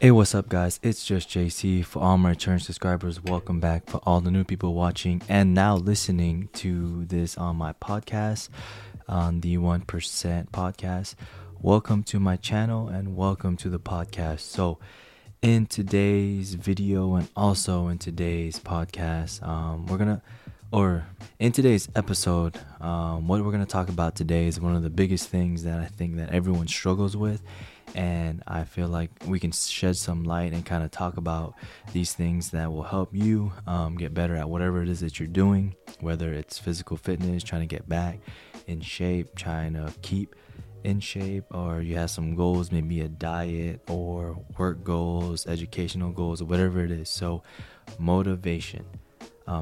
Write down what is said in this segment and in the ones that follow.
Hey, what's up guys, it's just JC. For all my return subscribers, welcome back. For all the new people watching and now listening to this on my podcast, on the 1% podcast, welcome to my channel and welcome to the podcast. So in today's video and also in today's podcast, in today's episode, what we're going to talk about today is one of the biggest things that I think that everyone struggles with. And I feel like we can shed some light and kind of talk about these things that will help you get better at whatever it is that you're doing, whether it's physical fitness, trying to get back in shape, trying to keep in shape, or you have some goals, maybe a diet or work goals, educational goals, whatever it is. So motivation.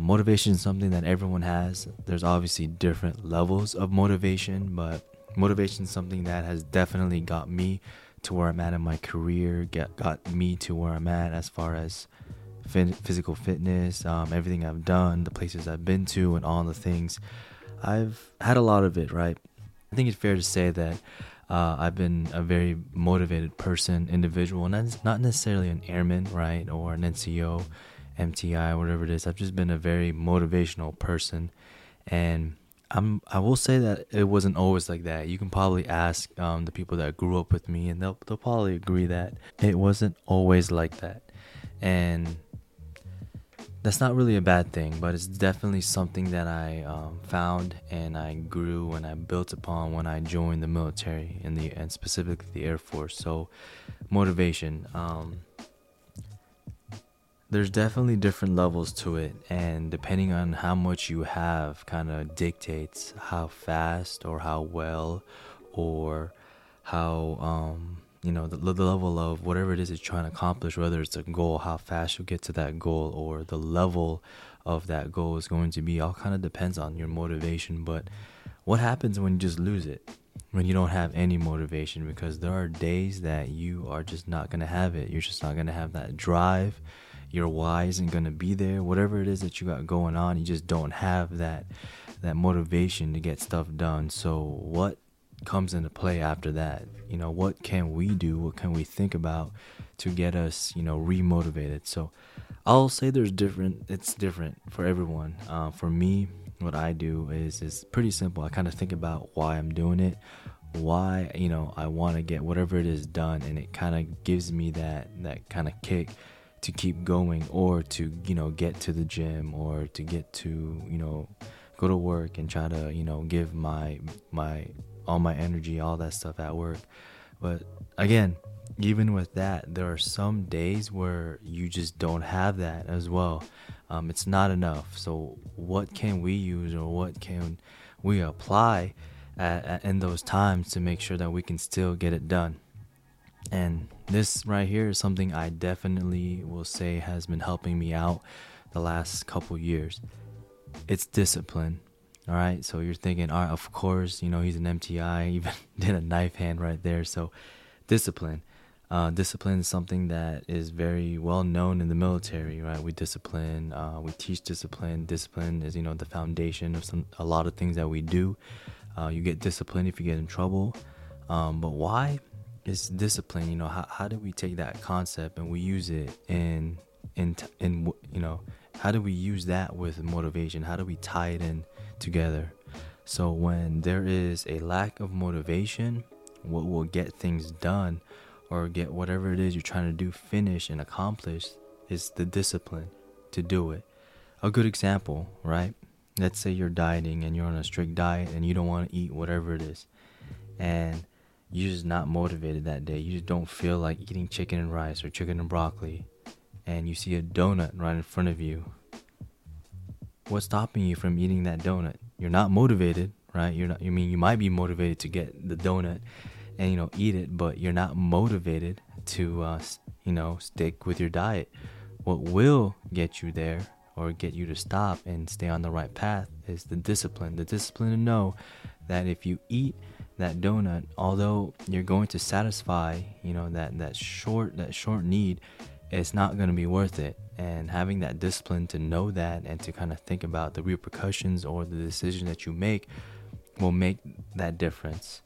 Motivation is something that everyone has. There's obviously different levels of motivation, but motivation is something that has definitely got me to where I'm at in my career, got me to where I'm at as far as physical fitness, everything I've done, the places I've been to, and all the things. I've had a lot of it, right? I think it's fair to say that I've been a very motivated person, individual, not necessarily an airman, right, or an NCO, MTI, whatever it is. I've just been a very motivational person, and I will say that it wasn't always like that. You can probably ask the people that grew up with me, and they'll probably agree that it wasn't always like that. And that's not really a bad thing, but it's definitely something that I found and I grew and I built upon when I joined the military and specifically the Air Force. So motivation. There's definitely different levels to it, and depending on how much you have kind of dictates how fast or how well or how, the level of whatever it is you're trying to accomplish, whether it's a goal, how fast you get to that goal or the level of that goal is going to be, all kind of depends on your motivation. But what happens when you just lose it, when you don't have any motivation? Because there are days that you are just not going to have it. You're just not going to have that drive. Your why isn't going to be there. Whatever it is that you got going on, you just don't have that motivation to get stuff done. So what comes into play after that? What can we do? What can we think about to get us, remotivated? So I'll say it's different for everyone. For me, what I do is pretty simple. I kind of think about why I'm doing it, why, I want to get whatever it is done. And it kind of gives me that kind of kick to keep going, or to get to the gym, or to get to go to work and try to give my all my energy, all that stuff at work. But again, even with that, there are some days where you just don't have that as well. It's not enough. So what can we use, or what can we apply in those times to make sure that we can still get it done? And this right here is something I definitely will say has been helping me out the last couple years. It's discipline. All right. So you're thinking, all right, of course, he's an MTI, even did a knife hand right there. So discipline. Discipline is something that is very well known in the military, right? We discipline, we teach discipline. Discipline is, the foundation of a lot of things that we do. You get disciplined if you get in trouble. But why? It's discipline. How do we take that concept and we use it in how do we use that with motivation? How do we tie it in together? So when there is a lack of motivation, what will get things done or get whatever it is you're trying to do, finish and accomplish, is the discipline to do it. A good example, right? Let's say you're dieting and you're on a strict diet and you don't want to eat whatever it is, and you're just not motivated that day. You just don't feel like eating chicken and rice or chicken and broccoli, and you see a donut right in front of you. What's stopping you from eating that donut? You're not motivated, right? You might be motivated to get the donut and eat it, but you're not motivated to stick with your diet. What will get you there or get you to stop and stay on the right path is the discipline to know that if you eat that donut, although you're going to satisfy that short need, it's not going to be worth it. And having that discipline to know that and to kind of think about the repercussions or the decision that you make will make that difference.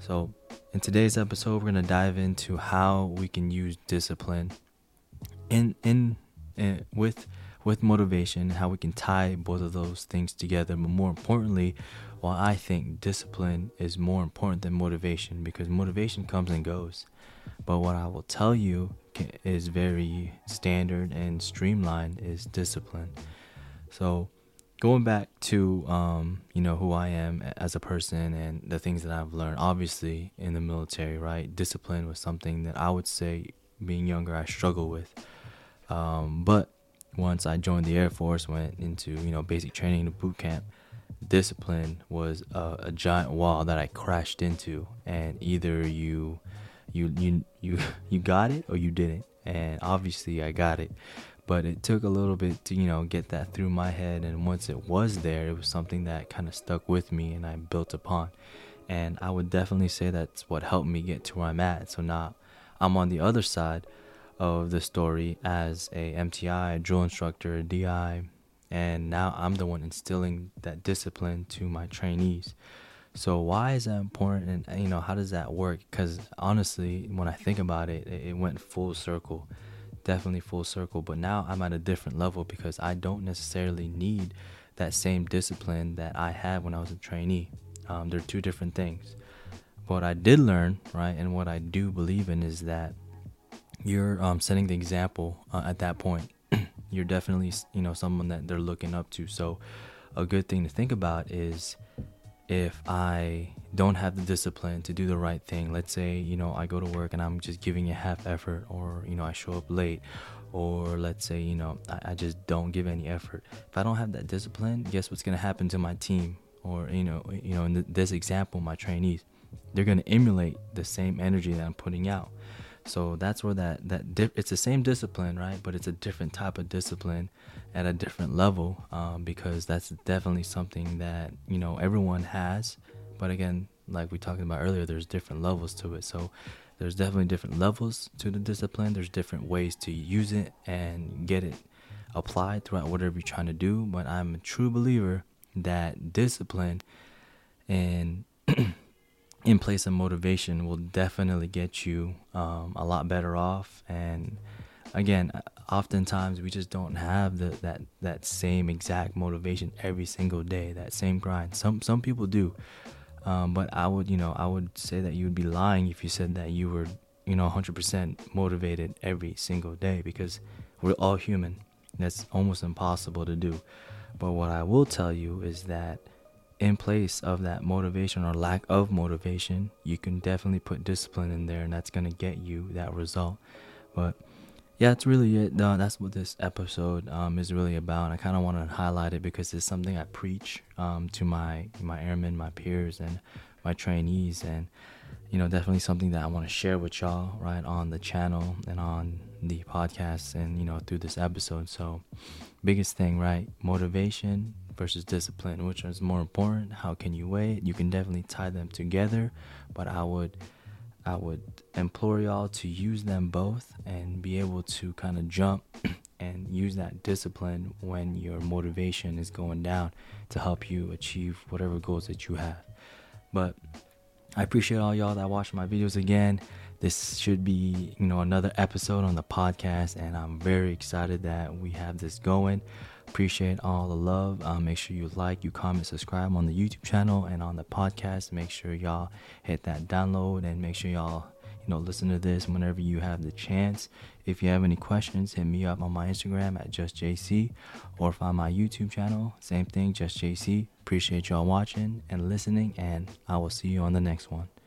So In today's episode, we're going to dive into how we can use discipline with motivation, how we can tie both of those things together. But more importantly, well, I think discipline is more important than motivation, because motivation comes and goes. But what I will tell you is very standard and streamlined is discipline. So going back to, who I am as a person and the things that I've learned, obviously in the military, right? Discipline was something that I would say being younger, I struggled with. But once I joined the Air Force, went into, basic training to boot camp, discipline was a giant wall that I crashed into. And either you got it or you didn't. And obviously I got it. But it took a little bit to, get that through my head. And once it was there, it was something that kind of stuck with me and I built upon. And I would definitely say that's what helped me get to where I'm at. So now I'm on the other side of the story as a MTI, a drill instructor, a DI. And now I'm the one instilling that discipline to my trainees. So why is that important? And, how does that work? Because honestly, when I think about it, it went full circle. Definitely full circle, but now I'm at a different level because I don't necessarily need that same discipline that I had when I was a trainee. They're two different things. What I did learn, right, and what I do believe in is that you're setting the example at that point. You're definitely, someone that they're looking up to. So a good thing to think about is if I don't have the discipline to do the right thing, let's say, I go to work and I'm just giving a half effort, or, I show up late, or let's say, I just don't give any effort. If I don't have that discipline, guess what's going to happen to my team, or, in this example, my trainees, they're going to emulate the same energy that I'm putting out. So that's where it's the same discipline, right? But it's a different type of discipline at a different level, because that's definitely something that, everyone has. But again, like we talked about earlier, there's different levels to it. So there's definitely different levels to the discipline. There's different ways to use it and get it applied throughout whatever you're trying to do. But I'm a true believer that discipline and in place of motivation will definitely get you a lot better off. And again, oftentimes we just don't have that same exact motivation every single day, that same grind. Some people do, but I would say that you would be lying if you said that you were 100% motivated every single day, because we're all human. That's almost impossible to do. But what I will tell you is that in place of that motivation or lack of motivation, you can definitely put discipline in there, and that's going to get you that result. But yeah, that's really it. That's what this episode is really about. And I kind of want to highlight it because it's something I preach to my airmen, my peers, and my trainees, and definitely something that I want to share with y'all right on the channel and on the podcast and through this episode. So biggest thing, right? Motivation versus discipline, which is more important? How can you weigh it? You can definitely tie them together, but I would implore y'all to use them both and be able to kind of jump and use that discipline when your motivation is going down to help you achieve whatever goals that you have. But I appreciate all y'all that watch my videos again. This should be, another episode on the podcast, and I'm very excited that we have this going. Appreciate all the love. Make sure you like, you comment, subscribe on the YouTube channel and on the podcast. Make sure y'all hit that download, and make sure y'all, listen to this whenever you have the chance. If you have any questions, hit me up on my Instagram at JustJC, or find my YouTube channel. Same thing, JustJC. Appreciate y'all watching and listening, and I will see you on the next one.